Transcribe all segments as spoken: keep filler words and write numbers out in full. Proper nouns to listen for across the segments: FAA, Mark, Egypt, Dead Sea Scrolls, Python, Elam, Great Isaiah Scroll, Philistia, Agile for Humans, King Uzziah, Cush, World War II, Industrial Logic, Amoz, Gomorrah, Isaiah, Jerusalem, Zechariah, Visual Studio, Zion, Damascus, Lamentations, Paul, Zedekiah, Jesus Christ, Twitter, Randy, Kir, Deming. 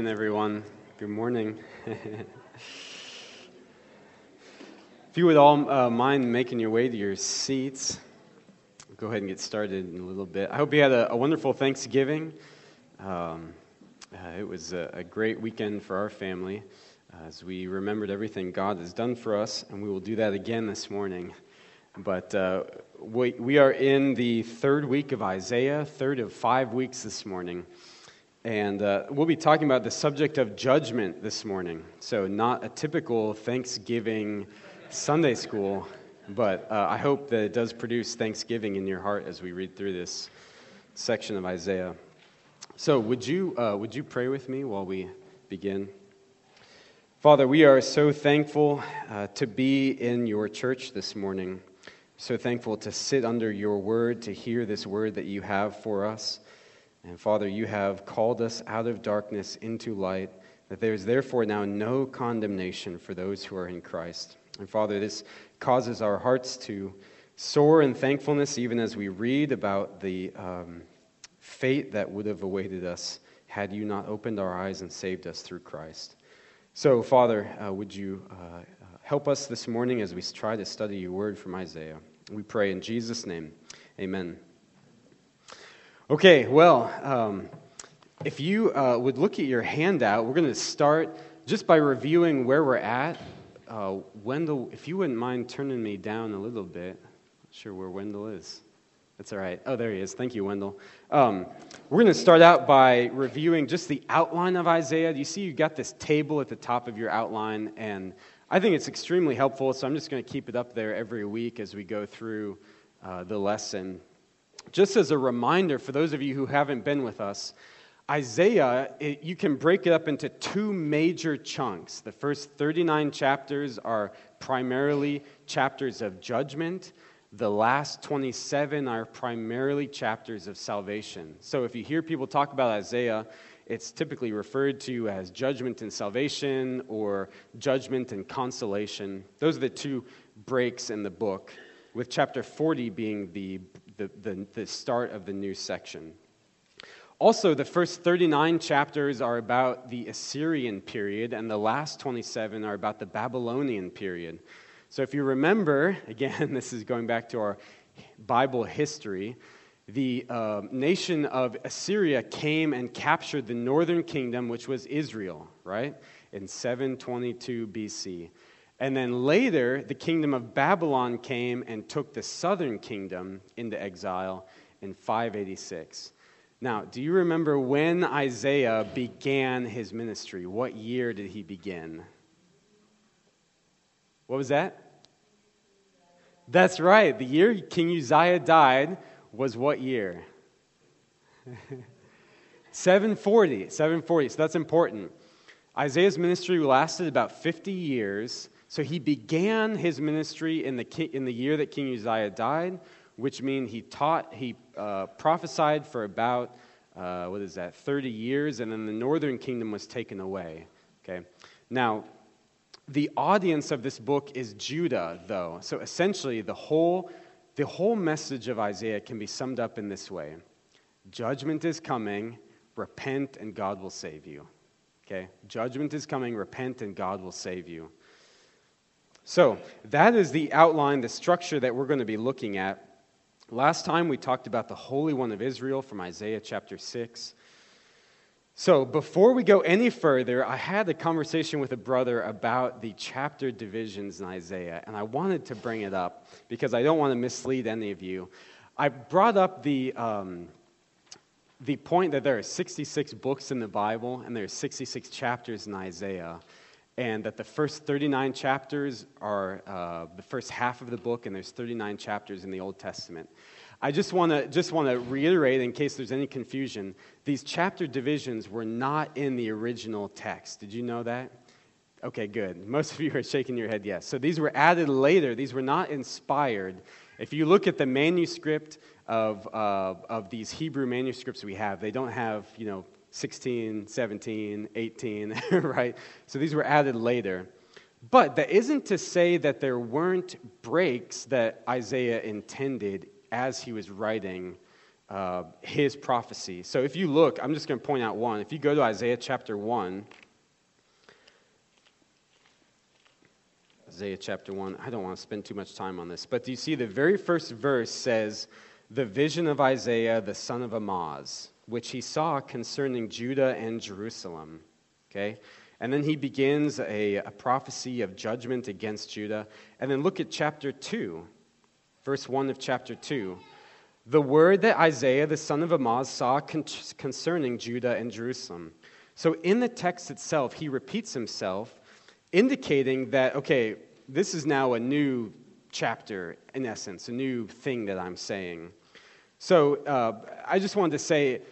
morning, everyone. Good morning. If you would all uh, mind making your way to your seats, we'll go ahead and get started in a little bit. I hope you had a, a wonderful Thanksgiving. Um, uh, it was a, a great weekend for our family uh, as we remembered everything God has done for us, and we will do that again this morning. But uh, we, we are in the third week of Isaiah, third of five weeks this morning. And uh, we'll be talking about the subject of judgment this morning. So not a typical Thanksgiving Sunday school, but uh, I hope that it does produce thanksgiving in your heart as we read through this section of Isaiah. So would you uh, would you pray with me while we begin? Father, we are so thankful uh, to be in your church this morning. So thankful to sit under your word, to hear this word that you have for us. And Father, you have called us out of darkness into light, that there is therefore now no condemnation for those who are in Christ. And Father, this causes our hearts to soar in thankfulness, even as we read about the um, fate that would have awaited us had you not opened our eyes and saved us through Christ. So, Father, uh, would you uh, help us this morning as we try to study your word from Isaiah? We pray in Jesus' name, amen. Okay, well, um, if you uh, would look at your handout, we're going to start just by reviewing where we're at. Uh, Wendell, if you wouldn't mind turning me down a little bit. Not sure where Wendell is. That's all right. Oh, there he is. Thank you, Wendell. Um, we're going to start out by reviewing just the outline of Isaiah. You see, you've got this table at the top of your outline, and I think it's extremely helpful, so I'm just going to keep it up there every week as we go through uh, the lesson. Just as a reminder, for those of you who haven't been with us, Isaiah, it, you can break it up into two major chunks. The first thirty-nine chapters are primarily chapters of judgment. The last twenty-seven are primarily chapters of salvation. So if you hear people talk about Isaiah, it's typically referred to as judgment and salvation or judgment and consolation. Those are the two breaks in the book, with chapter forty being the The, the, the start of the new section. Also, the first thirty-nine chapters are about the Assyrian period, and the last twenty-seven are about the Babylonian period. So if you remember, again, this is going back to our Bible history, the uh, nation of Assyria came and captured the northern kingdom, which was Israel, right, in seven twenty-two B C. And then later, the kingdom of Babylon came and took the southern kingdom into exile in five eighty-six. Now, do you remember when Isaiah began his ministry? What year did he begin? What was that? That's right. The year King Uzziah died was what year? seven forty. seven forty. So that's important. Isaiah's ministry lasted about fifty years. So he began his ministry in the in the year that King Uzziah died, which means he taught, he uh, prophesied for about, uh, what is that, thirty years, and then the northern kingdom was taken away. Okay. Now, the audience of this book is Judah, though. So essentially, the whole the whole message of Isaiah can be summed up in this way: judgment is coming, repent, and God will save you. Okay. Judgment is coming, repent, and God will save you. So that is the outline, the structure that we're going to be looking at. Last time we talked about the Holy One of Israel from Isaiah chapter six. So before we go any further, I had a conversation with a brother about the chapter divisions in Isaiah, and I wanted to bring it up because I don't want to mislead any of you. I brought up the um, the point that there are sixty-six books in the Bible, and there are sixty-six chapters in Isaiah, and that the first thirty-nine chapters are uh, the first half of the book, and there's thirty-nine chapters in the Old Testament. I just want to just want to reiterate, in case there's any confusion, these chapter divisions were not in the original text. Did you know that? Okay, good. Most of you are shaking your head yes. So these were added later. These were not inspired. If you look at the manuscript of uh, of these Hebrew manuscripts we have, they don't have, you know, sixteen, seventeen, eighteen, right? So these were added later. But that isn't to say that there weren't breaks that Isaiah intended as he was writing uh, his prophecy. So if you look, I'm just going to point out one. If you go to Isaiah chapter one, Isaiah chapter one, I don't want to spend too much time on this, but do you see the very first verse says, "The vision of Isaiah, the son of Amoz, which he saw concerning Judah and Jerusalem." Okay? And then he begins a, a prophecy of judgment against Judah. And then look at chapter two, verse one of chapter two. "The word that Isaiah, the son of Amoz, saw con- concerning Judah and Jerusalem." So in the text itself, he repeats himself, indicating that, okay, this is now a new chapter, in essence, a new thing that I'm saying. So uh, I just wanted to say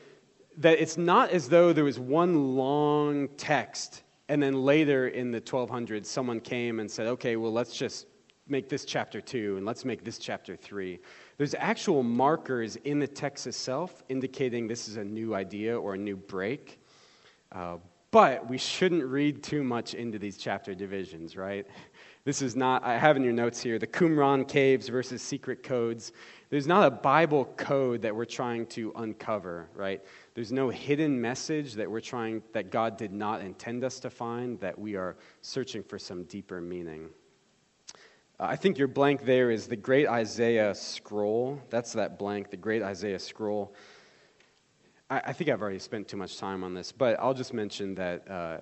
that it's not as though there was one long text, and then later in the twelve hundreds, someone came and said, okay, well, let's just make this chapter two, and let's make this chapter three. There's actual markers in the text itself indicating this is a new idea or a new break. Uh, but we shouldn't read too much into these chapter divisions, right? This is not, I have in your notes here, the Qumran caves versus secret codes. There's not a Bible code that we're trying to uncover, right? There's no hidden message that we're trying, that God did not intend us to find, that we are searching for some deeper meaning. Uh, I think your blank there is the Great Isaiah Scroll. That's that blank, the Great Isaiah Scroll. I, I think I've already spent too much time on this, but I'll just mention that uh,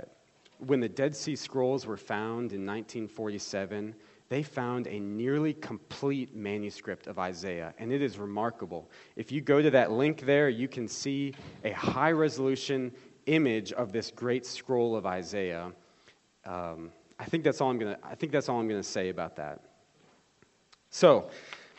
when the Dead Sea Scrolls were found in nineteen forty-seven, they found a nearly complete manuscript of Isaiah, and it is remarkable. If you go to that link there, you can see a high-resolution image of this great scroll of Isaiah. Um, I think that's all I'm gonna. I think that's all I'm gonna say about that. So,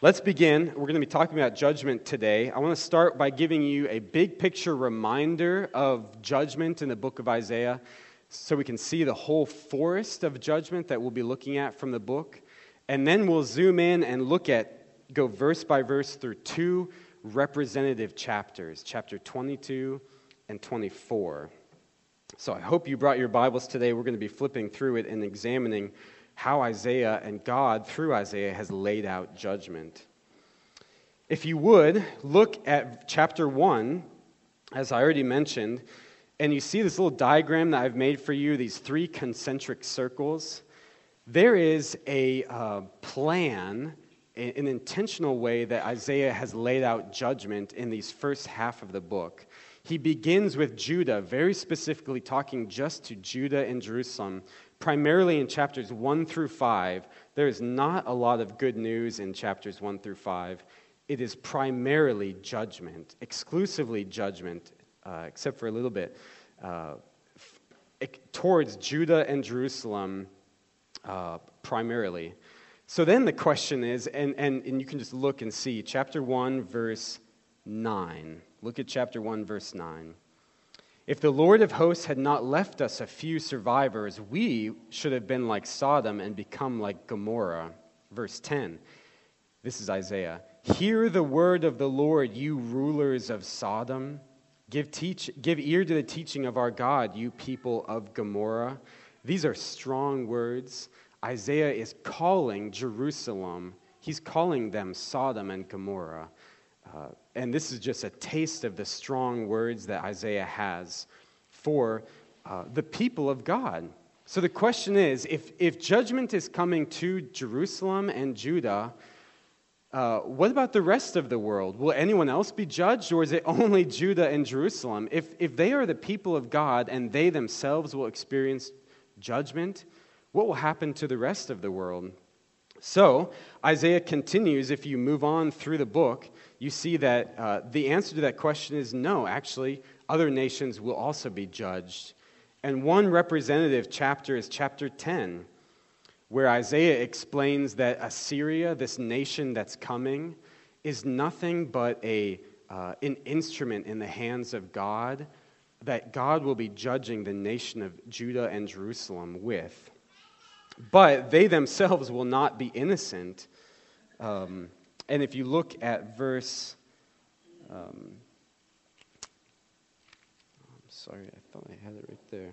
let's begin. We're gonna be talking about judgment today. I want to start by giving you a big-picture reminder of judgment in the book of Isaiah, so we can see the whole forest of judgment that we'll be looking at from the book. And then we'll zoom in and look at, go verse by verse through two representative chapters, chapter twenty-two and twenty-four. So I hope you brought your Bibles today. We're going to be flipping through it and examining how Isaiah and God, through Isaiah, has laid out judgment. If you would, look at chapter one, as I already mentioned. And you see this little diagram that I've made for you, these three concentric circles. There is a uh, plan, an intentional way that Isaiah has laid out judgment in these first half of the book. He begins with Judah, very specifically talking just to Judah and Jerusalem, primarily in chapters one through five. There is not a lot of good news in chapters one through five. It is primarily judgment, exclusively judgment. Uh, except for a little bit, uh, f- towards Judah and Jerusalem uh, primarily. So then the question is, and, and, and you can just look and see, chapter one, verse nine. Look at chapter one, verse nine. "If the Lord of hosts had not left us a few survivors, we should have been like Sodom and become like Gomorrah." Verse ten. This is Isaiah. "Hear the word of the Lord, you rulers of Sodom. Give teach, give ear to the teaching of our God, you people of Gomorrah." These are strong words. Isaiah is calling Jerusalem. He's calling them Sodom and Gomorrah. Uh, and this is just a taste of the strong words that Isaiah has for uh, the people of God. So the question is, if, if judgment is coming to Jerusalem and Judah, Uh, what about the rest of the world? Will anyone else be judged, or is it only Judah and Jerusalem? If if they are the people of God and they themselves will experience judgment, what will happen to the rest of the world? So Isaiah continues. If you move on through the book, you see that uh, the answer to that question is no. Actually, other nations will also be judged. And one representative chapter is chapter ten, where Isaiah explains that Assyria, this nation that's coming, is nothing but a uh, an instrument in the hands of God that God will be judging the nation of Judah and Jerusalem with. But they themselves will not be innocent. Um, and if you look at verse... Um, I'm sorry, I thought I had it right there.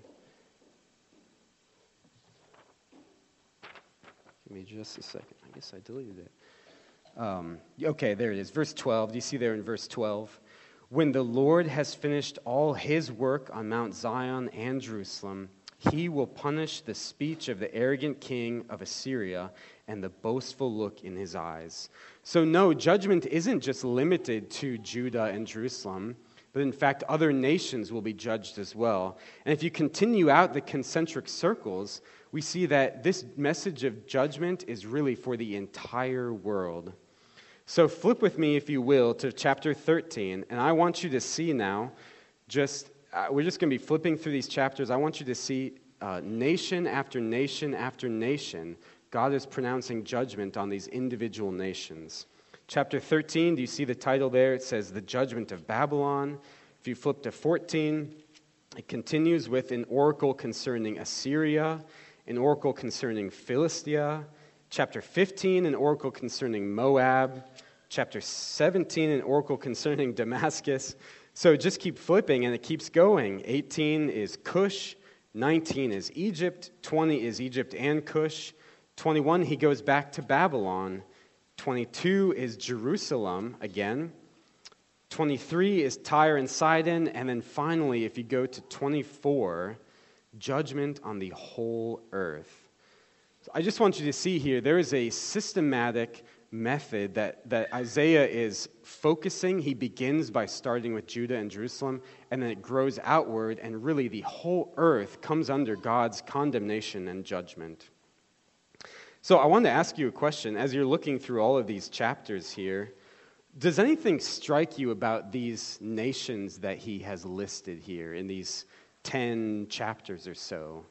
Give me just a second. I guess I deleted it. Um, okay, there it is. Verse twelve. Do you see there in verse twelve? When the Lord has finished all his work on Mount Zion and Jerusalem, he will punish the speech of the arrogant king of Assyria and the boastful look in his eyes. So no, judgment isn't just limited to Judah and Jerusalem, but in fact, other nations will be judged as well. And if you continue out the concentric circles, we see that this message of judgment is really for the entire world. So flip with me, if you will, to chapter thirteen, and I want you to see now, just uh, we're just going to be flipping through these chapters. I want you to see uh, nation after nation after nation, God is pronouncing judgment on these individual nations. Chapter thirteen, do you see the title there? It says, The Judgment of Babylon. If you flip to fourteen, it continues with an oracle concerning Assyria, an oracle concerning Philistia. Chapter fifteen, an oracle concerning Moab. Chapter seventeen, an oracle concerning Damascus. So just keep flipping, and it keeps going. eighteen is Cush. nineteen is Egypt. twenty is Egypt and Cush. twenty-one, he goes back to Babylon. twenty-two is Jerusalem again. twenty-three is Tyre and Sidon. And then finally, if you go to twenty-four, judgment on the whole earth. So I just want you to see here, there is a systematic method that, that Isaiah is focusing. He begins by starting with Judah and Jerusalem, and then it grows outward, and really the whole earth comes under God's condemnation and judgment. So I wanted to ask you a question. As you're looking through all of these chapters here, does anything strike you about these nations that he has listed here in these ten chapters or so?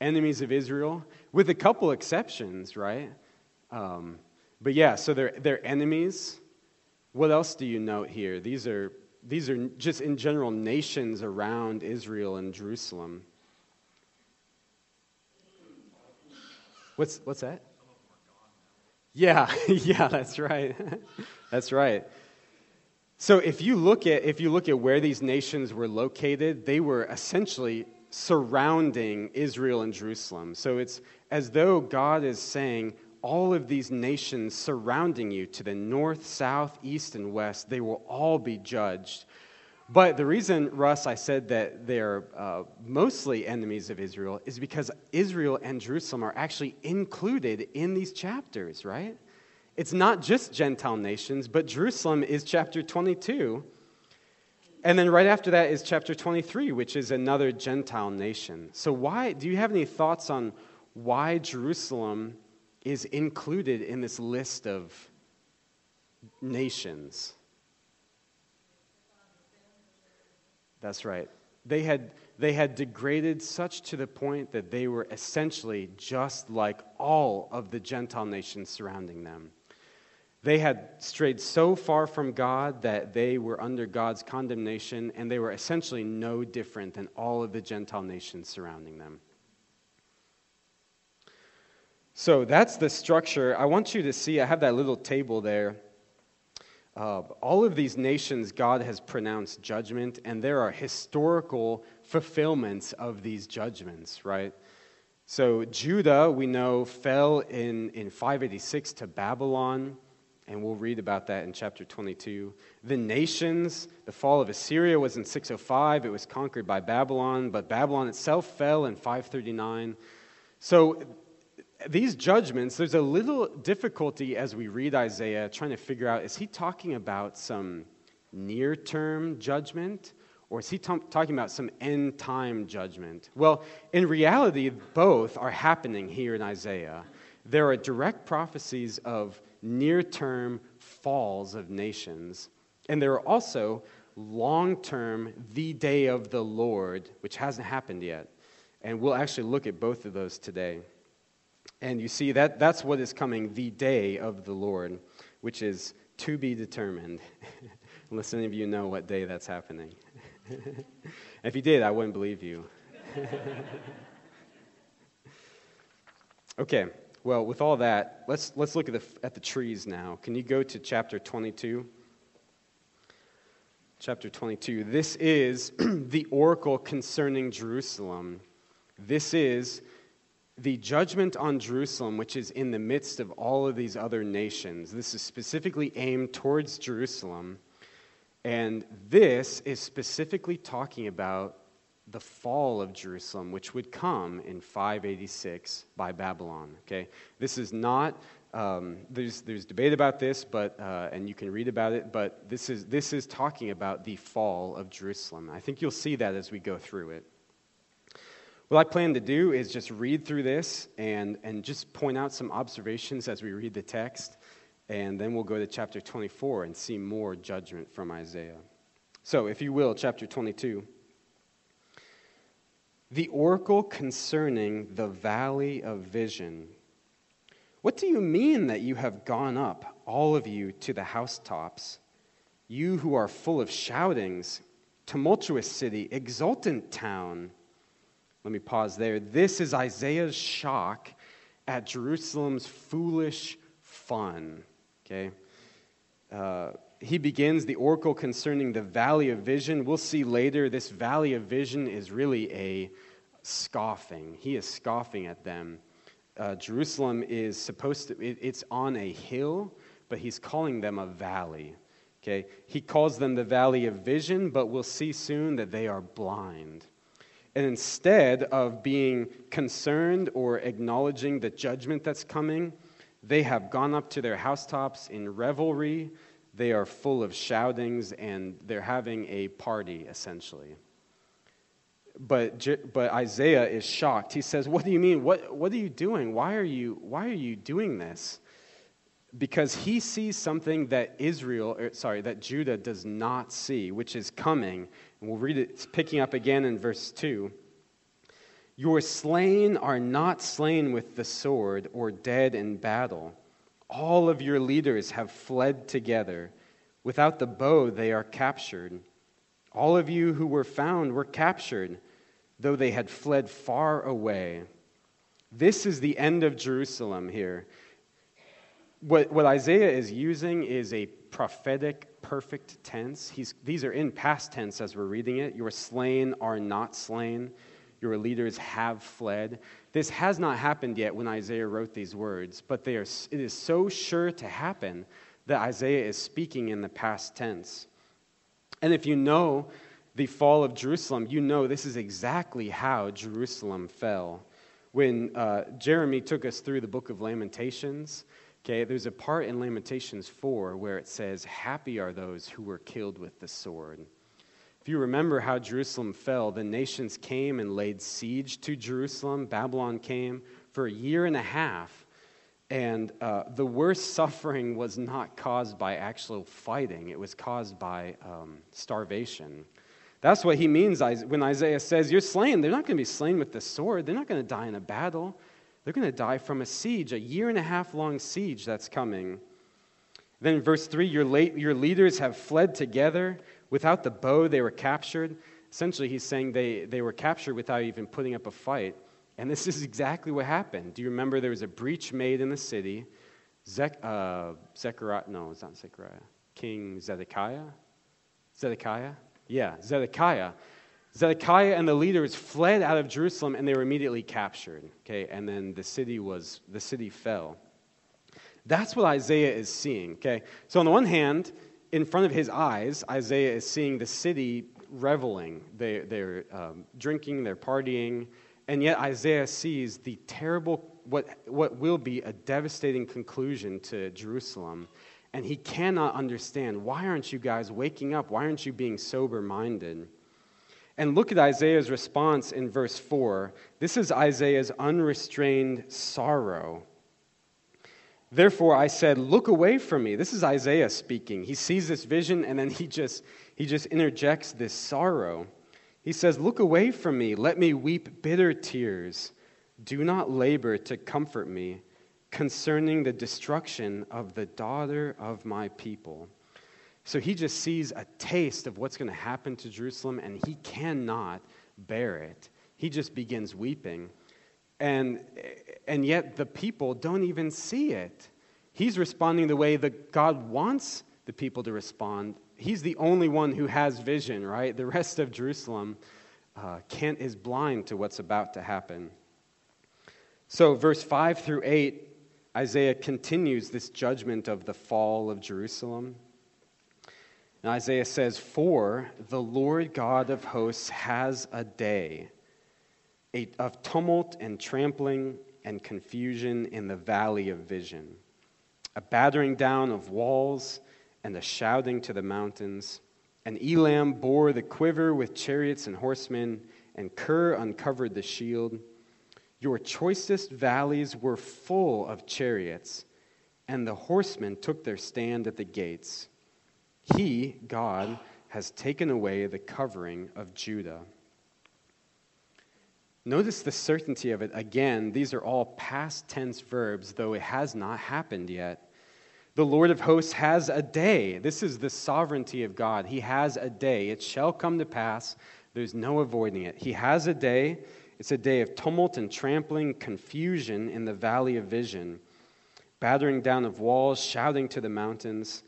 Enemies of Israel, with a couple exceptions, right? Um, but yeah, so they're, they're enemies. What else do you note here? These are... These are just, in general, nations around Israel and Jerusalem. What's what's that? Yeah, yeah, that's right. That's right. So if you look at if you look at where these nations were located, they were essentially surrounding Israel and Jerusalem. So it's as though God is saying, all of these nations surrounding you to the north, south, east, and west, they will all be judged. But the reason, Russ, I said that they're uh, mostly enemies of Israel is because Israel and Jerusalem are actually included in these chapters, right? It's not just Gentile nations, but Jerusalem is chapter twenty-two. And then right after that is chapter twenty-three, which is another Gentile nation. So why, do you have any thoughts on why Jerusalem is included in this list of nations? That's right. They had they had degraded such to the point that they were essentially just like all of the Gentile nations surrounding them. They had strayed so far from God that they were under God's condemnation, and they were essentially no different than all of the Gentile nations surrounding them. So that's the structure. I want you to see, I have that little table there. Uh, all of these nations, God has pronounced judgment, and there are historical fulfillments of these judgments, right? So Judah, we know, fell in, in five eighty-six to Babylon, and we'll read about that in chapter twenty-two. The nations, the fall of Assyria was in six oh five. It was conquered by Babylon, but Babylon itself fell in five thirty-nine. So these judgments, there's a little difficulty as we read Isaiah trying to figure out, is he talking about some near-term judgment, or is he t- talking about some end-time judgment? Well, in reality, both are happening here in Isaiah. There are direct prophecies of near-term falls of nations, and there are also long-term, the day of the Lord, which hasn't happened yet. And we'll actually look at both of those today. And you see, that that's what is coming, the day of the Lord, which is to be determined. Unless any of you know what day that's happening. If you did, I wouldn't believe you. Okay, well, with all that, let's let's look at the at the trees now. Can you go to chapter twenty-two? Chapter twenty-two. This is the oracle concerning Jerusalem. This is the judgment on Jerusalem, which is in the midst of all of these other nations. This is specifically aimed towards Jerusalem. And this is specifically talking about the fall of Jerusalem, which would come in five eighty-six by Babylon. Okay, this is not. Um, there's there's debate about this, but uh, and you can read about it. But this is this is talking about the fall of Jerusalem. I think you'll see that as we go through it. What I plan to do is just read through this and and just point out some observations as we read the text, and then we'll go to chapter twenty-four and see more judgment from Isaiah. So, if you will, chapter twenty-two. The oracle concerning the valley of vision. What do you mean that you have gone up, all of you, to the housetops? You who are full of shoutings, tumultuous city, exultant town. Let me pause there. This is Isaiah's shock at Jerusalem's foolish fun. Okay? Uh, he begins the oracle concerning the valley of vision. We'll see later this valley of vision is really a scoffing. He is scoffing at them. Uh, Jerusalem is supposed to, it, it's on a hill, but he's calling them a valley. Okay, he calls them the valley of vision, but we'll see soon that they are blind. And instead of being concerned or acknowledging the judgment that's coming, they have gone up to their housetops in revelry. They are full of shoutings, and they're having a party, essentially. But but Isaiah is shocked. He says, what do you mean? What what are you doing? Why are you why are you doing this? Because he sees something that Israel, or sorry, that Judah does not see, which is coming. And we'll read it, it's picking up again in verse two. Your slain are not slain with the sword or dead in battle. All of your leaders have fled together. Without the bow, they are captured. All of you who were found were captured, though they had fled far away. This is the end of Jerusalem here. What, what Isaiah is using is a prophetic perfect tense. He's, these are in past tense as we're reading it. Your slain are not slain. Your leaders have fled. This has not happened yet when Isaiah wrote these words, but they are, it is so sure to happen that Isaiah is speaking in the past tense. And if you know the fall of Jerusalem, you know this is exactly how Jerusalem fell. When uh, Jeremy took us through the book of Lamentations, okay, there's a part in Lamentations four where it says, happy are those who were killed with the sword. If you remember how Jerusalem fell, the nations came and laid siege to Jerusalem. Babylon came for a year and a half, and uh, the worst suffering was not caused by actual fighting. It was caused by um, starvation. That's what he means when Isaiah says, you're slain. They're not going to be slain with the sword. They're not going to die in a battle. They're going to die from a siege, a year and a half long siege that's coming. Then in verse three, your, late, your leaders have fled together. Without the bow, they were captured. Essentially, he's saying they, they were captured without even putting up a fight. And this is exactly what happened. Do you remember there was a breach made in the city? Zech, uh, Zechariah, no, it's not Zechariah. King Zedekiah? Zedekiah? Yeah, Zedekiah. Zedekiah and the leaders fled out of Jerusalem, and they were immediately captured. Okay, and then the city was the city fell. That's what Isaiah is seeing. Okay, so on the one hand, in front of his eyes, Isaiah is seeing the city reveling. They, they're um, drinking, they're partying, and yet Isaiah sees the terrible, what, what will be a devastating conclusion to Jerusalem, and he cannot understand, why aren't you guys waking up? Why aren't you being sober-minded? And look at Isaiah's response in verse four. This is Isaiah's unrestrained sorrow. Therefore, I said, look away from me. This is Isaiah speaking. He sees this vision, and then he just he just interjects this sorrow. He says, look away from me. Let me weep bitter tears. Do not labor to comfort me concerning the destruction of the daughter of my people. So he just sees a taste of what's going to happen to Jerusalem, and he cannot bear it. He just begins weeping. And and yet the people don't even see it. He's responding the way that God wants the people to respond. He's the only one who has vision, right? The rest of Jerusalem uh, can't is blind to what's about to happen. So verse five through eight, Isaiah continues this judgment of the fall of Jerusalem. And Isaiah says, "For the Lord God of hosts has a day of tumult and trampling and confusion in the valley of vision, a battering down of walls and a shouting to the mountains. And Elam bore the quiver with chariots and horsemen, and Kir uncovered the shield. Your choicest valleys were full of chariots, and the horsemen took their stand at the gates. He, God, has taken away the covering of Judah." Notice the certainty of it. Again, these are all past tense verbs, though it has not happened yet. The Lord of hosts has a day. This is the sovereignty of God. He has a day. It shall come to pass. There's no avoiding it. He has a day. It's a day of tumult and trampling, confusion in the valley of vision, battering down of walls, shouting to the mountains.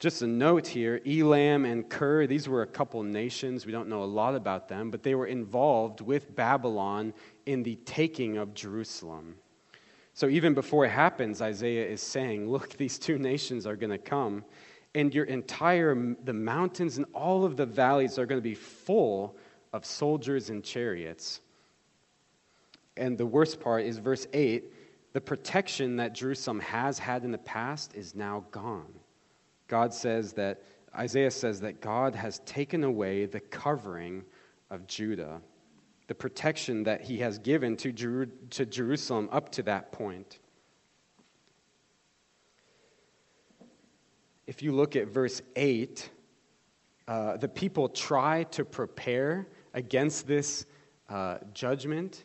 Just a note here, Elam and Kir, these were a couple nations. We don't know a lot about them, but they were involved with Babylon in the taking of Jerusalem. So even before it happens, Isaiah is saying, look, these two nations are going to come, and your entire, the mountains and all of the valleys are going to be full of soldiers and chariots. And the worst part is verse eight, the protection that Jerusalem has had in the past is now gone. God says that, Isaiah says that God has taken away the covering of Judah, the protection that he has given to, Jer- to Jerusalem up to that point. If you look at verse eight, uh, the people try to prepare against this uh, judgment,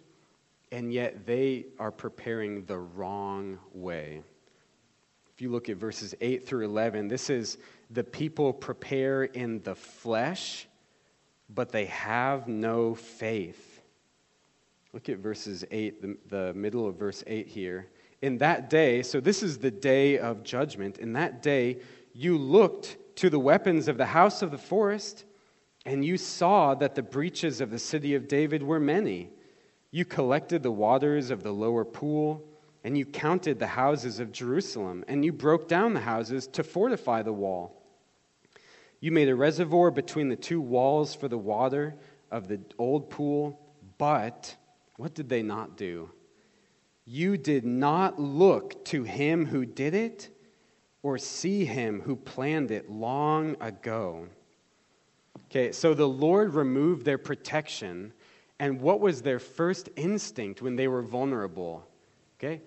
and yet they are preparing the wrong way. If you look at verses eight through eleven, this is the people prepare in the flesh, but they have no faith. Look at verses eight, the, the middle of verse eight here. In that day, so this is the day of judgment. In that day, you looked to the weapons of the house of the forest, and you saw that the breaches of the city of David were many. You collected the waters of the lower pool, and you counted the houses of Jerusalem, and you broke down the houses to fortify the wall. You made a reservoir between the two walls for the water of the old pool, but what did they not do? You did not look to him who did it or see him who planned it long ago. Okay, so the Lord removed their protection, and what was their first instinct when they were vulnerable? Okay?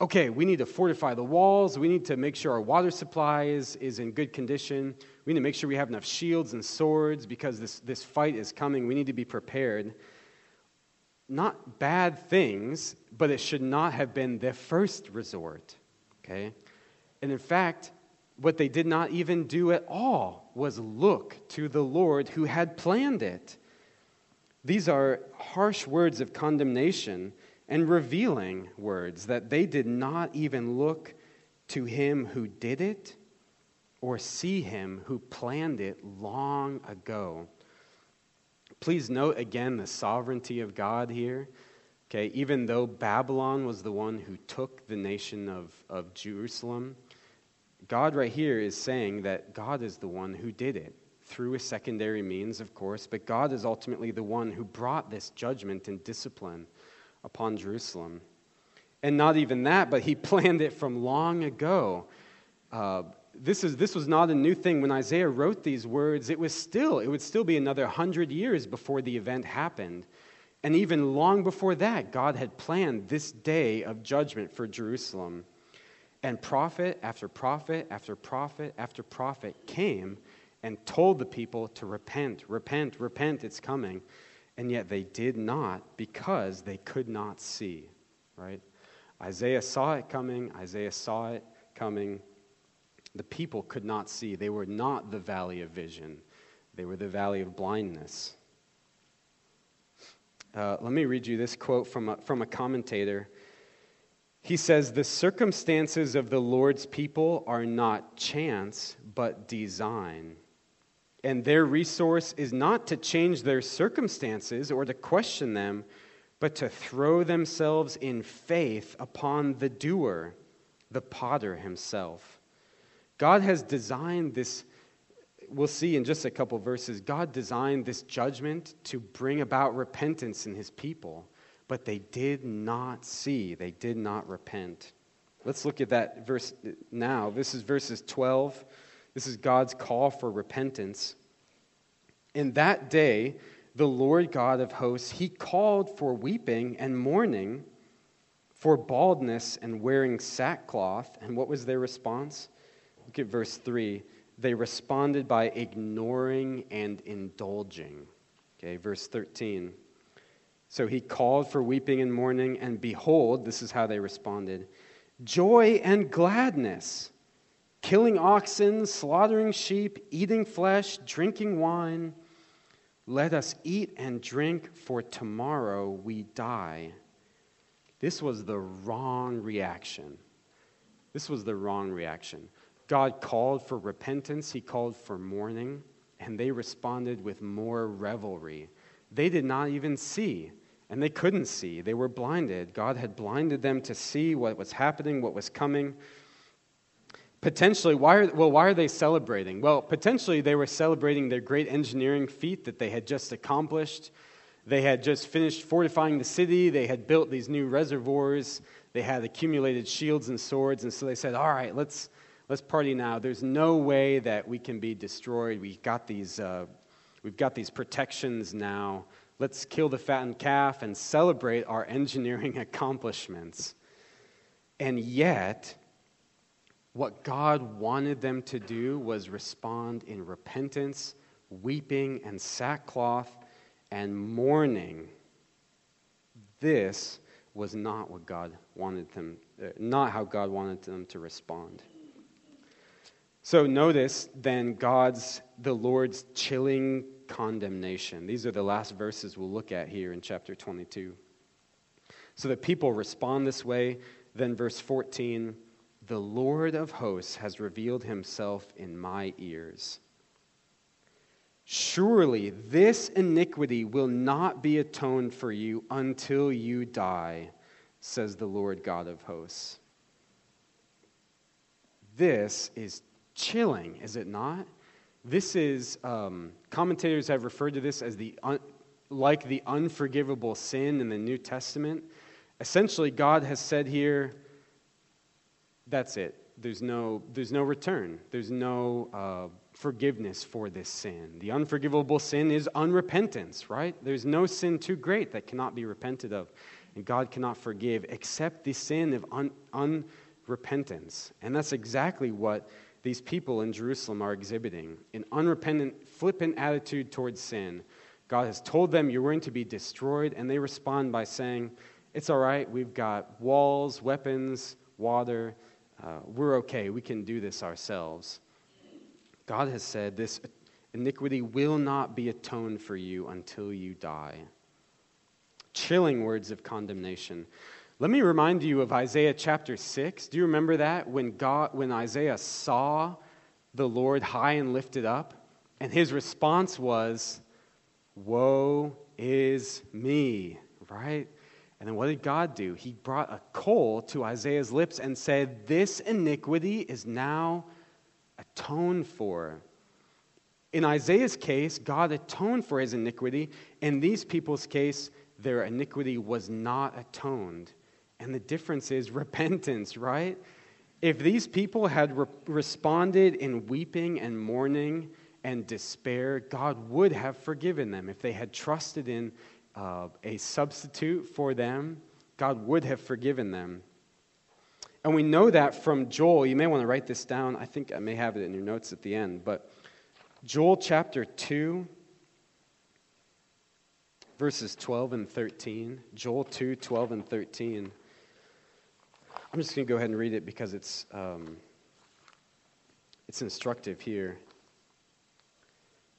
Okay, we need to fortify the walls. We need to make sure our water supply is, is in good condition. We need to make sure we have enough shields and swords because this, this fight is coming. We need to be prepared. Not bad things, but it should not have been their first resort. Okay? And in fact, what they did not even do at all was look to the Lord who had planned it. These are harsh words of condemnation and revealing words that they did not even look to him who did it or see him who planned it long ago. Please note again the sovereignty of God here. Okay, even though Babylon was the one who took the nation of, of Jerusalem, God right here is saying that God is the one who did it through a secondary means, of course, but God is ultimately the one who brought this judgment and discipline upon Jerusalem. And not even that, but he planned it from long ago. Uh, this is this was not a new thing. When Isaiah wrote these words, it was still, it would still be another hundred years before the event happened. And even long before that, God had planned this day of judgment for Jerusalem. And prophet after prophet after prophet after prophet came and told the people to repent, repent, repent, it's coming. And yet they did not because they could not see, right? Isaiah saw it coming. Isaiah saw it coming. The people could not see. They were not the valley of vision. They were the valley of blindness. Uh, let me read you this quote from a, from a commentator. He says, "The circumstances of the Lord's people are not chance, but design. And their resource is not to change their circumstances or to question them, but to throw themselves in faith upon the doer, the potter himself. God has designed this, we'll see in just a couple verses, God designed this judgment to bring about repentance in his people, but they did not see, they did not repent. Let's look at that verse now. This is verses twelve. This is God's call for repentance. In that day, the Lord God of hosts, he called for weeping and mourning, for baldness and wearing sackcloth. And what was their response? Look at verse three. They responded by ignoring and indulging. Okay, verse thirteen. So he called for weeping and mourning, and behold, this is how they responded. Joy and gladness, killing oxen, slaughtering sheep, eating flesh, drinking wine. Let us eat and drink, for tomorrow we die. This was the wrong reaction. This was the wrong reaction. God called for repentance, he called for mourning, and they responded with more revelry. They did not even see. And they couldn't see. They were blinded. God had blinded them to see what was happening, what was coming. Potentially, why are, well, why are they celebrating? Well, potentially they were celebrating their great engineering feat that they had just accomplished. They had just finished fortifying the city. They had built these new reservoirs. They had accumulated shields and swords. And so they said, all right, let's, let's party now. There's no way that we can be destroyed. We've got these, uh, we've got these protections now. Let's kill the fattened calf and celebrate our engineering accomplishments. And yet, what God wanted them to do was respond in repentance, weeping, and sackcloth, and mourning. This was not what God wanted them, not how God wanted them to respond. So notice then God's, the Lord's chilling condemnation. These are the last verses we'll look at here in chapter twenty-two. So the people respond this way. Then verse fourteen, the Lord of hosts has revealed himself in my ears. Surely this iniquity will not be atoned for you until you die, says the Lord God of hosts. This is chilling, is it not? This is, um, commentators have referred to this as the un, like the unforgivable sin in the New Testament. Essentially, God has said here, that's it. There's no, there's no return. There's no uh, forgiveness for this sin. The unforgivable sin is unrepentance, right? There's no sin too great that cannot be repented of, and God cannot forgive except the sin of un, unrepentance. And that's exactly what these people in Jerusalem are exhibiting, an unrepentant, flippant attitude towards sin. God has told them you're going to be destroyed, and they respond by saying, it's all right, we've got walls, weapons, water, uh, we're okay, we can do this ourselves. God has said this iniquity will not be atoned for you until you die. Chilling words of condemnation. Let me remind you of Isaiah chapter six. Do you remember that? When God, when Isaiah saw the Lord high and lifted up, and his response was, woe is me, right? And then what did God do? He brought a coal to Isaiah's lips and said, this iniquity is now atoned for. In Isaiah's case, God atoned for his iniquity. In these people's case, their iniquity was not atoned. And the difference is repentance, right? If these people had re- responded in weeping and mourning and despair, God would have forgiven them. If they had trusted in uh, a substitute for them, God would have forgiven them. And we know that from Joel. You may want to write this down. I think I may have it in your notes at the end. But Joel chapter two, verses twelve and thirteen. Joel two, twelve and thirteen. I'm just going to go ahead and read it because it's um, it's instructive here.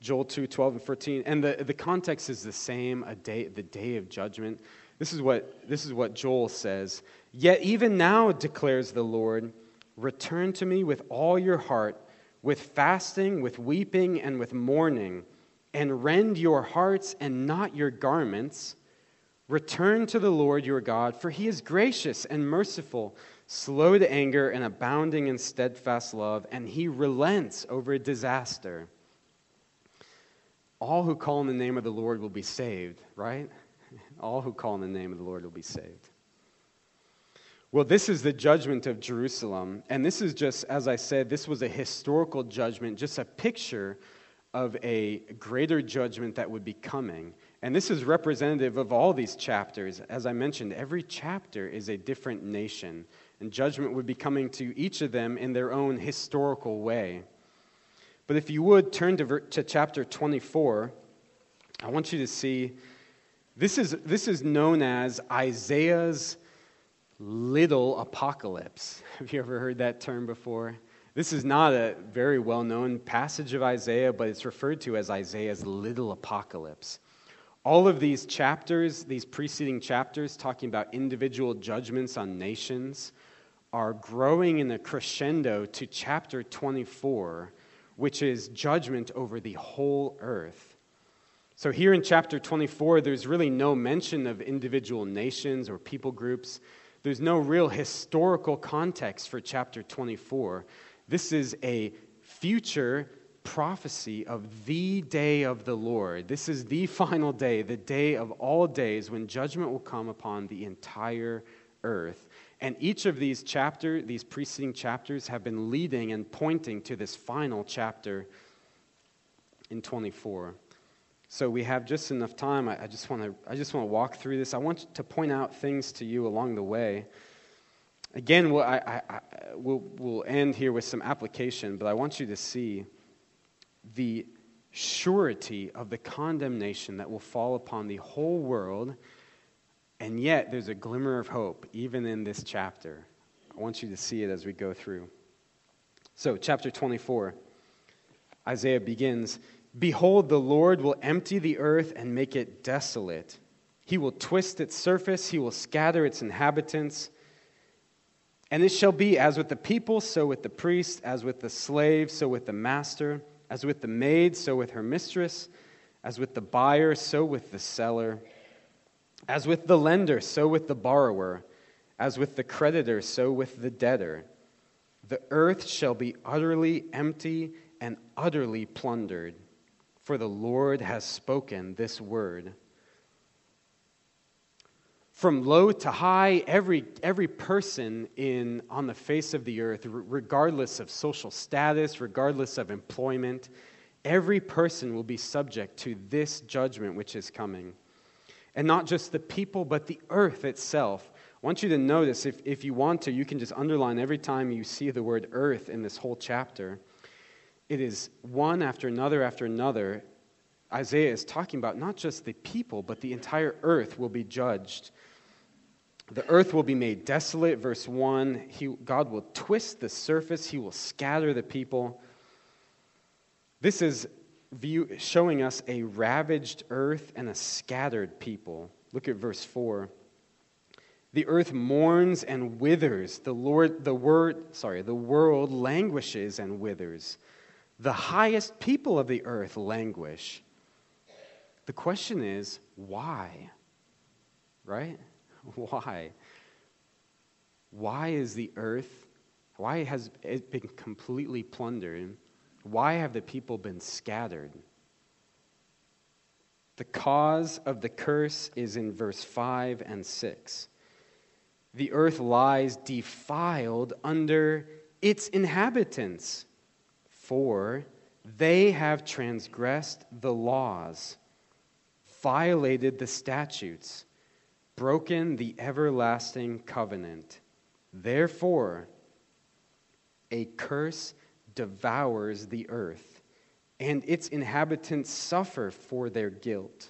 Joel two, twelve and fourteen, and the, the context is the same. A day, the day of judgment. This is what this is what Joel says. Yet even now, declares the Lord, return to me with all your heart, with fasting, with weeping, and with mourning, and rend your hearts and not your garments, Return to the Lord your God, for he is gracious and merciful, slow to anger and abounding in steadfast love, and he relents over disaster. All who call on the name of the Lord will be saved, right? All who call on the name of the Lord will be saved. Well, this is the judgment of Jerusalem, and this is just, as I said, this was a historical judgment, just a picture of a greater judgment that would be coming. And this is representative of all these chapters. As I mentioned, every chapter is a different nation, and judgment would be coming to each of them in their own historical way. But if you would, turn to, to chapter twenty-four. I want you to see, this is, this is known as Isaiah's little apocalypse. Have you ever heard that term before? This is not a very well-known passage of Isaiah, but it's referred to as Isaiah's little apocalypse. All of these chapters, these preceding chapters, talking about individual judgments on nations, are growing in a crescendo to chapter twenty-four, which is judgment over the whole earth. So here in chapter twenty-four, there's really no mention of individual nations or people groups. There's no real historical context for chapter twenty-four. This is a future prophecy of the day of the Lord. This is the final day, the day of all days, when judgment will come upon the entire earth. And each of these chapters, these preceding chapters, have been leading and pointing to this final chapter in twenty-four. So we have just enough time. I just want to I just want to walk through this. I want to point out things to you along the way. Again, we'll, I, I, we'll, we'll end here with some application, but I want you to see the surety of the condemnation that will fall upon the whole world, and yet there's a glimmer of hope even in this chapter. I want you to see it as we go through. So, chapter twenty-four, Isaiah begins, "Behold, the Lord will empty the earth and make it desolate. He will twist its surface, he will scatter its inhabitants. And it shall be as with the people, so with the priest, as with the slave, so with the master, as with the maid, so with her mistress, as with the buyer, so with the seller, as with the lender, so with the borrower, as with the creditor, so with the debtor. The earth shall be utterly empty and utterly plundered. For the Lord has spoken this word. From low to high, every every person in on the face of the earth, regardless of social status, regardless of employment, every person will be subject to this judgment which is coming. And not just the people, but the earth itself." I want you to notice, if, if you want to, you can just underline every time you see the word earth in this whole chapter. It is one after another after another. Isaiah is talking about not just the people, but the entire earth will be judged. The earth will be made desolate, verse one. He, God will twist the surface. He will scatter the people. This is view, showing us a ravaged earth and a scattered people. Look at verse four. The earth mourns and withers. The Lord, the word, sorry, the world languishes and withers. The highest people of the earth languish. The question is, why? Right? Why? Why is the earth, why has it been completely plundered? Why have the people been scattered? The cause of the curse is in verse five and six. The earth lies defiled under its inhabitants, for they have transgressed the laws, violated the statutes, broken the everlasting covenant. Therefore, a curse devours the earth, and its inhabitants suffer for their guilt.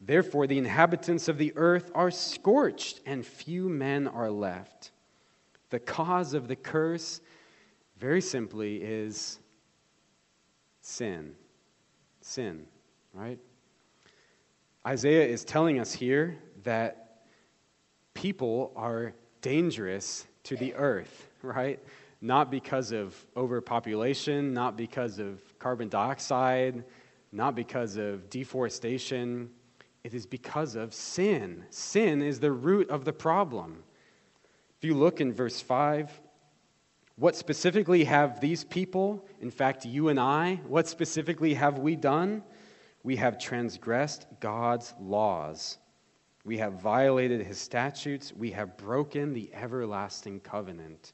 Therefore, the inhabitants of the earth are scorched, and few men are left. The cause of the curse, very simply, is sin. Sin, right? Isaiah is telling us here that people are dangerous to the earth, right? Not because of overpopulation, not because of carbon dioxide, not because of deforestation. It is because of sin. Sin is the root of the problem. If you look in verse five, what specifically have these people, in fact, you and I, what specifically have we done? We have transgressed God's laws. We have violated his statutes. We have broken the everlasting covenant.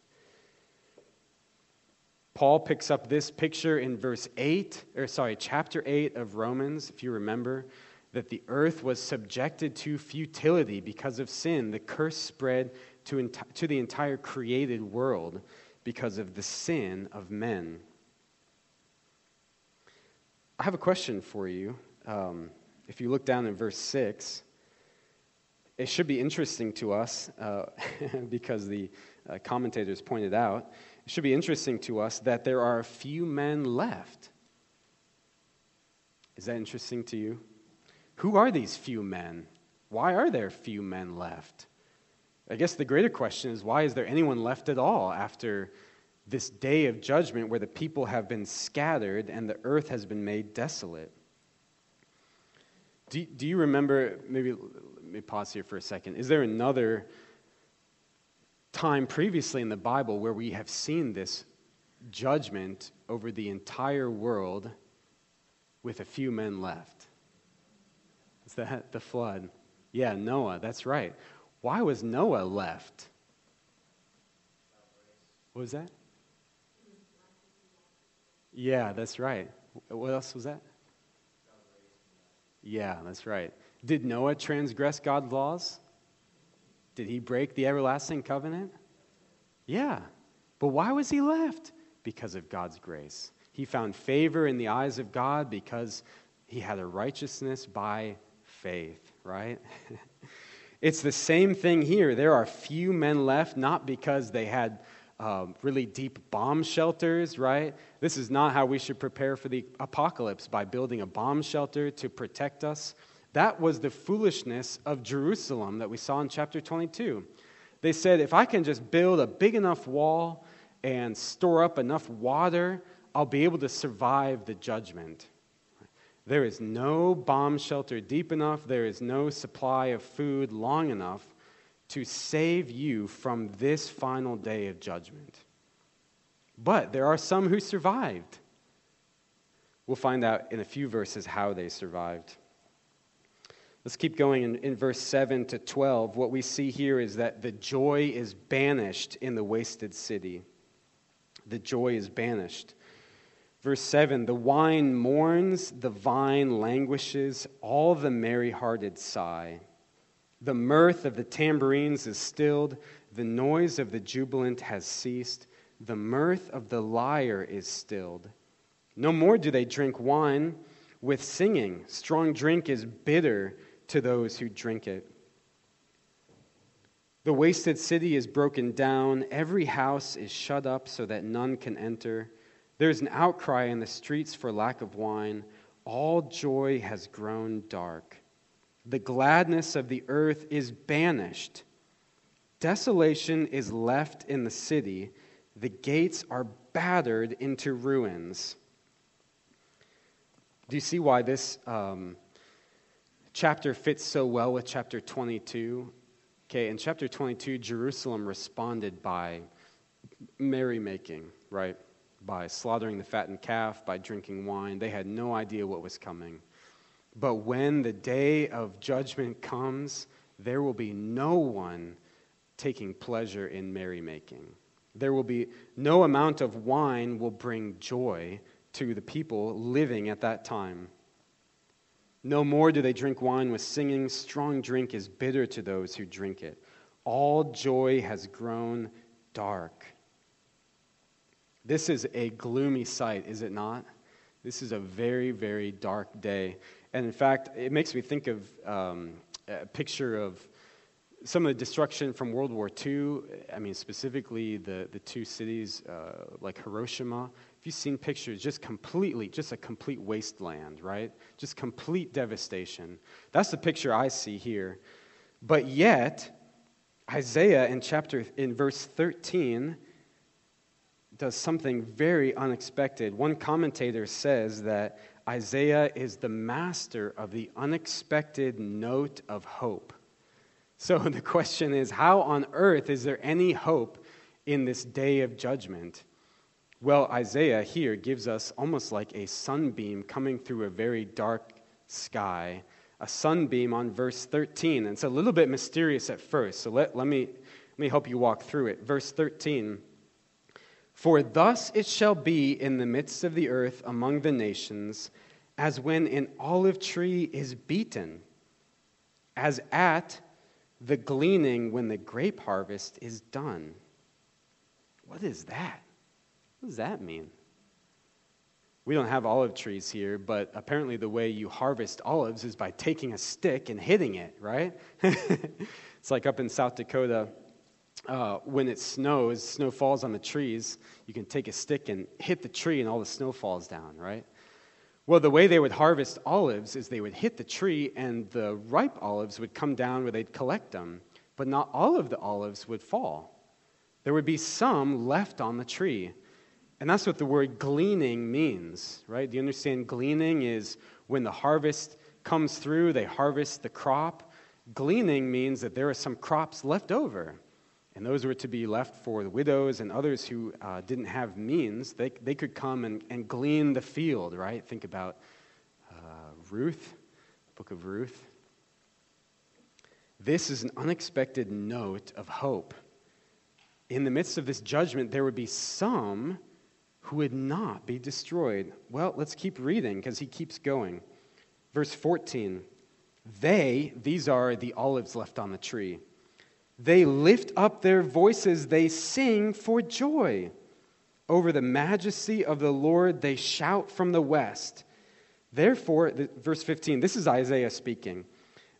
Paul picks up this picture in verse eight, or sorry, chapter eight of Romans, if you remember, that the earth was subjected to futility because of sin. The curse spread to, enti- to the entire created world because of the sin of men. I have a question for you. Um, if you look down in verse six, it should be interesting to us uh, because the uh, commentators pointed out, it should be interesting to us that there are a few men left. Is that interesting to you? Who are these few men? Why are there few men left? I guess the greater question is, why is there anyone left at all after this day of judgment where the people have been scattered and the earth has been made desolate? Do, do you remember, maybe let me pause here for a second, is there another time previously in the Bible where we have seen this judgment over the entire world with a few men left? Is that the flood? Yeah, Noah, that's right. Why was Noah left? What was that? Yeah, that's right. What else was that? Yeah, that's right. Did Noah transgress God's laws? Did he break the everlasting covenant? Yeah. But why was he left? Because of God's grace. He found favor in the eyes of God because he had a righteousness by faith, right? It's the same thing here. There are few men left, not because they had um, really deep bomb shelters, right? This is not how we should prepare for the apocalypse, by building a bomb shelter to protect us. That was the foolishness of Jerusalem that we saw in chapter twenty-two. They said, if I can just build a big enough wall and store up enough water, I'll be able to survive the judgment. There is no bomb shelter deep enough. There is no supply of food long enough to save you from this final day of judgment. But there are some who survived. We'll find out in a few verses how they survived. Let's keep going in, in verse seven to twelve. What we see here is that the joy is banished in the wasted city. The joy is banished. Verse seven, the wine mourns, the vine languishes, all the merry-hearted sigh. The mirth of the tambourines is stilled, the noise of the jubilant has ceased, the mirth of the lyre is stilled. No more do they drink wine with singing. Strong drink is bitter to those who drink it. The wasted city is broken down, every house is shut up so that none can enter. There's an outcry in the streets for lack of wine. All joy has grown dark. The gladness of the earth is banished. Desolation is left in the city. The gates are battered into ruins. Do you see why this um, chapter fits so well with chapter twenty-two? Okay, in chapter twenty-two, Jerusalem responded by merrymaking, right? By slaughtering the fattened calf, by drinking wine. They had no idea what was coming. But when the day of judgment comes, there will be no one taking pleasure in merrymaking. There will be no amount of wine will bring joy to the people living at that time. No more do they drink wine with singing. Strong drink is bitter to those who drink it. All joy has grown dark. This is a gloomy sight, is it not? This is a very, very dark day. And in fact, it makes me think of um, a picture of some of the destruction from World War Two. I mean, specifically the, the two cities uh, like Hiroshima. If you've seen pictures, just completely, just a complete wasteland, right? Just complete devastation. That's the picture I see here. But yet, Isaiah in chapter in verse thirteen does something very unexpected. One commentator says that Isaiah is the master of the unexpected note of hope. So the question is, how on earth is there any hope in this day of judgment? Well, Isaiah here gives us almost like a sunbeam coming through a very dark sky, a sunbeam on verse thirteen. And it's a little bit mysterious at first, so let, let me, let me help you walk through it. Verse thirteen, "For thus it shall be in the midst of the earth among the nations, as when an olive tree is beaten, as at the gleaning when the grape harvest is done." What is that? What does that mean? We don't have olive trees here, but apparently the way you harvest olives is by taking a stick and hitting it, right? It's like up in South Dakota, uh, when it snows, snow falls on the trees, you can take a stick and hit the tree and all the snow falls down, right? Well, the way they would harvest olives is they would hit the tree and the ripe olives would come down where they'd collect them, but not all of the olives would fall. There would be some left on the tree. And that's what the word gleaning means, right? Do you understand? Gleaning is when the harvest comes through, they harvest the crop. Gleaning means that there are some crops left over, and those were to be left for the widows and others who uh, didn't have means. They they could come and, and glean the field, right? Think about uh, Ruth, the book of Ruth. This is an unexpected note of hope. In the midst of this judgment, there would be some who would not be destroyed. Well, let's keep reading because he keeps going. Verse fourteen, "They," these are the olives left on the tree, "they lift up their voices, they sing for joy. Over the majesty of the Lord they shout from the west. Therefore," verse fifteen, this is Isaiah speaking,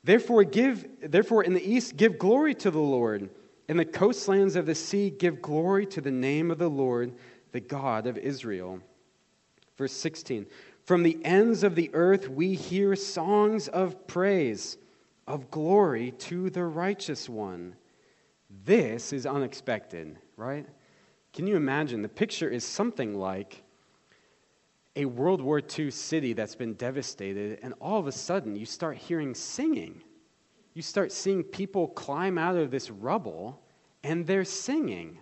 "Therefore give, therefore in the east give glory to the Lord. In the coastlands of the sea give glory to the name of the Lord, the God of Israel." Verse sixteen, "From the ends of the earth we hear songs of praise, of glory to the righteous one." This is unexpected, right? Can you imagine? The picture is something like a World War Two city that's been devastated, and all of a sudden you start hearing singing. You start seeing people climb out of this rubble, and they're singing.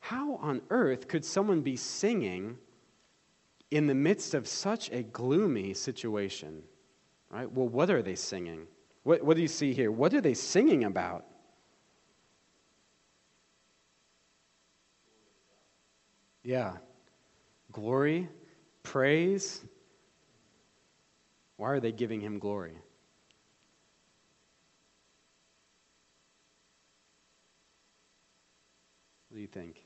How on earth could someone be singing in the midst of such a gloomy situation? Right? Well, what are they singing? What, what do you see here? What are they singing about? Yeah. Glory, praise. Why are they giving him glory? What do you think?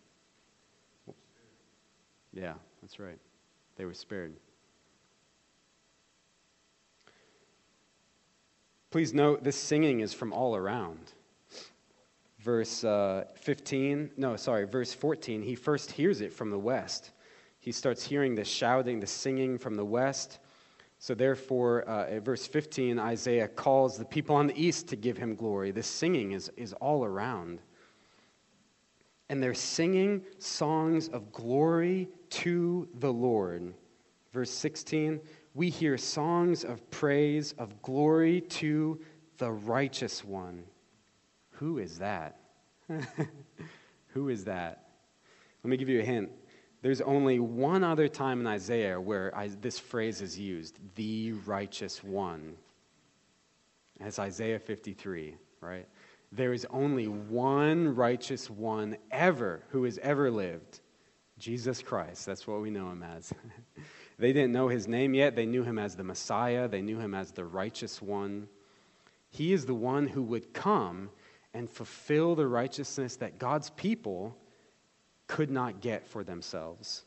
Yeah, that's right. They were spared. Please note, this singing is from all around. Verse uh, fifteen, no, sorry, verse fourteen, he first hears it from the west. He starts hearing the shouting, the singing from the west. So therefore, uh, at verse fifteen, Isaiah calls the people on the east to give him glory. This singing is, is all around. And they're singing songs of glory to the Lord. Verse sixteen, "We hear songs of praise, of glory to the righteous one." Who is that? Who is that? Let me give you a hint. There's only one other time in Isaiah where I, this phrase is used, "the righteous one." That's Isaiah fifty-three, right? There is only one righteous one ever who has ever lived, Jesus Christ. That's what we know him as. They didn't know his name yet. They knew him as the Messiah. They knew him as the righteous one. He is the one who would come and fulfill the righteousness that God's people could not get for themselves.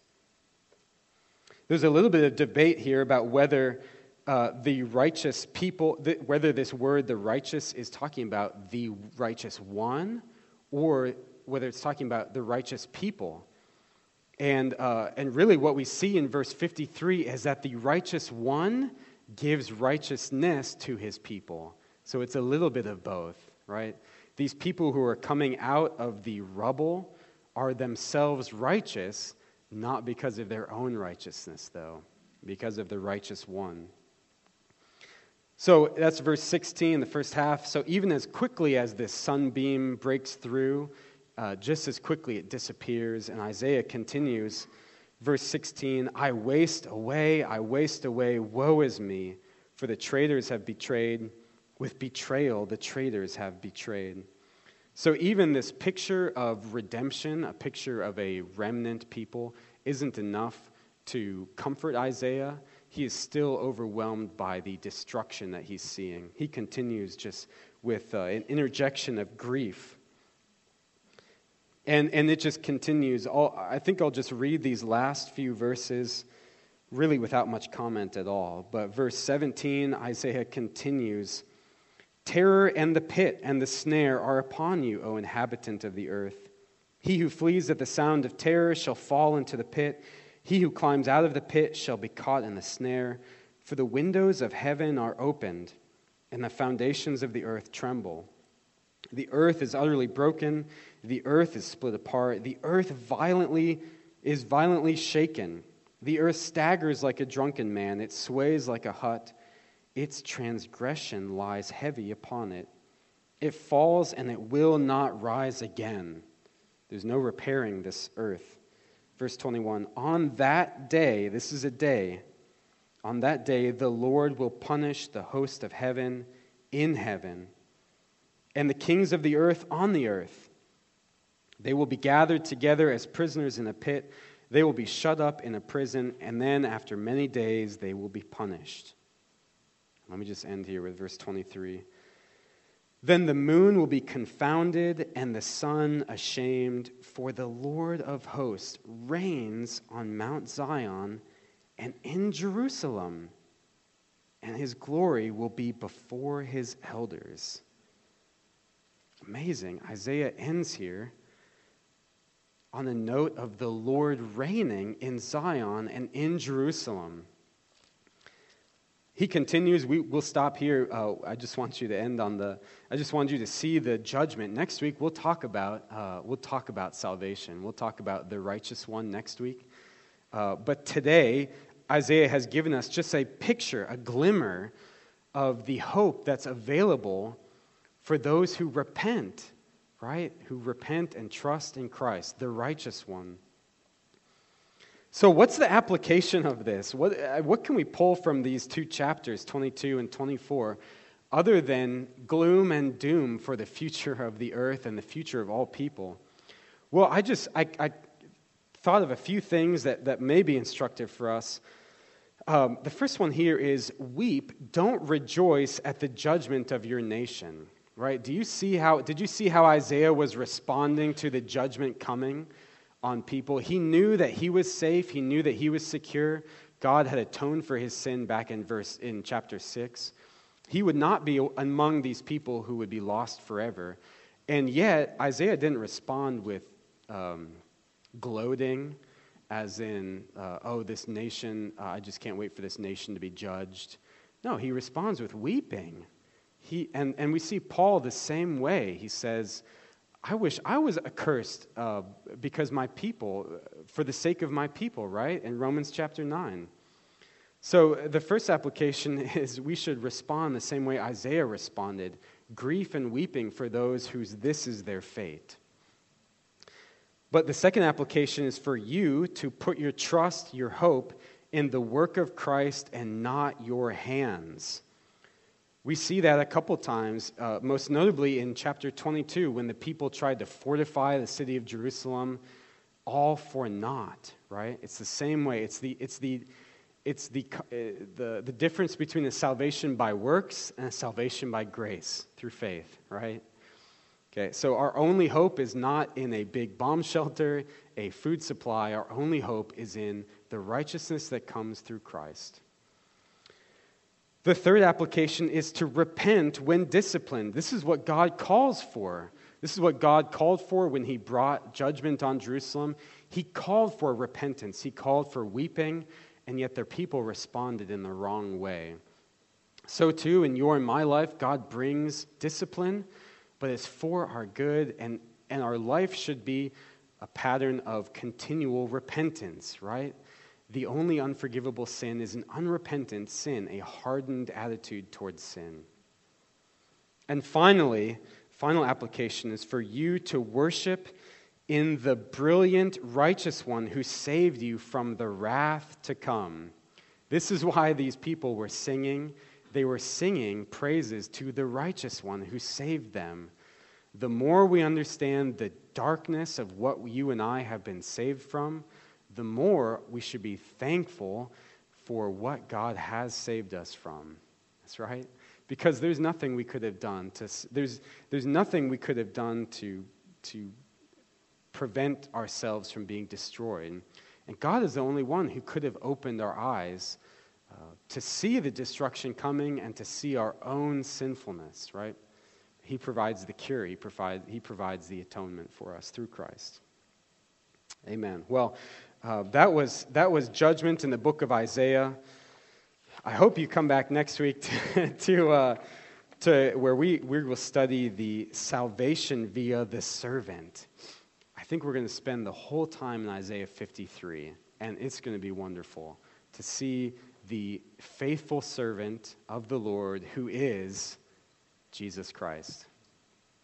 There's a little bit of debate here about whether Uh, the righteous people, th- whether this word, the righteous, is talking about the righteous one, or whether it's talking about the righteous people. And uh, and really what we see in verse fifty-three is that the righteous one gives righteousness to his people. So it's a little bit of both, right? These people who are coming out of the rubble are themselves righteous, not because of their own righteousness, though, because of the righteous one. So that's verse sixteen, the first half. So even as quickly as this sunbeam breaks through, uh, just as quickly it disappears. And Isaiah continues, verse sixteen, I waste away, I waste away, woe is me, for the traitors have betrayed. With betrayal, the traitors have betrayed. So even this picture of redemption, a picture of a remnant people, isn't enough to comfort Isaiah. He is still overwhelmed by the destruction that he's seeing. He continues just with uh, an interjection of grief. And and it just continues. I'll, I think I'll just read these last few verses really without much comment at all. But verse seventeen, Isaiah continues, Terror and the pit and the snare are upon you, O inhabitant of the earth. He who flees at the sound of terror shall fall into the pit. He who climbs out of the pit shall be caught in the snare, for the windows of heaven are opened, and the foundations of the earth tremble. The earth is utterly broken, the earth is split apart, the earth violently is violently shaken. The earth staggers like a drunken man, it sways like a hut, its transgression lies heavy upon it. It falls and it will not rise again. There's no repairing this earth. Verse twenty-one, on that day, this is a day, on that day the Lord will punish the host of heaven in heaven and the kings of the earth on the earth. They will be gathered together as prisoners in a pit. They will be shut up in a prison, and then after many days they will be punished. Let me just end here with verse twenty-three. Then the moon will be confounded and the sun ashamed, for the Lord of hosts reigns on Mount Zion and in Jerusalem, and his glory will be before his elders. Amazing. Isaiah ends here on a note of the Lord reigning in Zion and in Jerusalem. He continues. We will stop here. Uh, I just want you to end on the. I just want you to see the judgment. Next week we'll talk about. Uh, we'll talk about salvation. We'll talk about the righteous one next week. Uh, but today Isaiah has given us just a picture, a glimmer, of the hope that's available for those who repent, right? Who repent and trust in Christ, the righteous one. So what's the application of this? What what can we pull from these two chapters, twenty-two and twenty-four, other than gloom and doom for the future of the earth and the future of all people? Well, I just I, I thought of a few things that, that may be instructive for us. Um, the first one here is weep, don't rejoice at the judgment of your nation. Right? Do you see how did you see how Isaiah was responding to the judgment coming on people? He knew that he was safe. He knew that he was secure. God had atoned for his sin back in verse in chapter six. He would not be among these people who would be lost forever. And yet, Isaiah didn't respond with um, gloating, as in, uh, oh, this nation, uh, I just can't wait for this nation to be judged. No, he responds with weeping. He and, and we see Paul the same way. He says, I wish I was accursed uh, because my people, for the sake of my people, right? In Romans chapter nine. So the first application is we should respond the same way Isaiah responded, grief and weeping for those whose this is their fate. But the second application is for you to put your trust, your hope, in the work of Christ and not your hands. We see that a couple times, uh, most notably in chapter twenty-two, when the people tried to fortify the city of Jerusalem, all for naught. Right? It's the same way. It's the it's the it's the uh, the the difference between a salvation by works and a salvation by grace through faith. Right? Okay. So our only hope is not in a big bomb shelter, a food supply. Our only hope is in the righteousness that comes through Christ. The third application is to repent when disciplined. This is what God calls for. This is what God called for when he brought judgment on Jerusalem. He called for repentance. He called for weeping, and yet their people responded in the wrong way. So too, in your and my life, God brings discipline, but it's for our good, and, and our life should be a pattern of continual repentance, right? The only unforgivable sin is an unrepentant sin, a hardened attitude towards sin. And finally, final application is for you to worship in the brilliant, righteous one who saved you from the wrath to come. This is why these people were singing. They were singing praises to the righteous one who saved them. The more we understand the darkness of what you and I have been saved from, the more we should be thankful for what God has saved us from. That's right. Because there's nothing we could have done to there's there's nothing we could have done to to prevent ourselves from being destroyed. And God is the only one who could have opened our eyes uh, to see the destruction coming and to see our own sinfulness, right? He provides the cure. He provides he provides the atonement for us through Christ. Amen. Well, uh, that was that was judgment in the book of Isaiah. I hope you come back next week to to, uh, to where we, we will study the salvation via the servant. I think we're going to spend the whole time in Isaiah fifty-three, and it's going to be wonderful to see the faithful servant of the Lord who is Jesus Christ.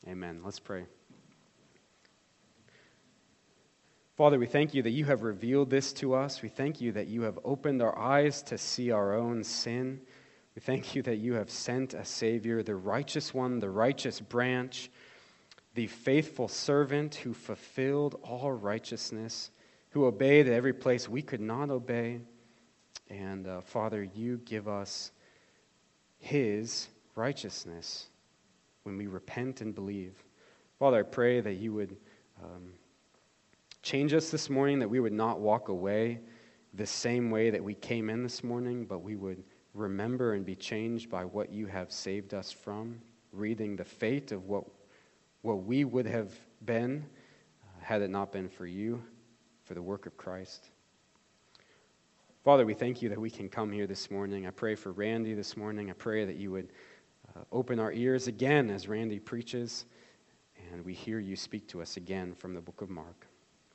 Amen. Let's pray. Father, we thank you that you have revealed this to us. We thank you that you have opened our eyes to see our own sin. We thank you that you have sent a Savior, the righteous one, the righteous branch, the faithful servant who fulfilled all righteousness, who obeyed at every place we could not obey. And uh, Father, you give us his righteousness when we repent and believe. Father, I pray that you would... Um, Change us this morning, that we would not walk away the same way that we came in this morning, but we would remember and be changed by what you have saved us from, reading the fate of what, what we would have been uh, had it not been for you, for the work of Christ. Father, we thank you that we can come here this morning. I pray for Randy this morning. I pray that you would uh, open our ears again as Randy preaches, and we hear you speak to us again from the book of Mark.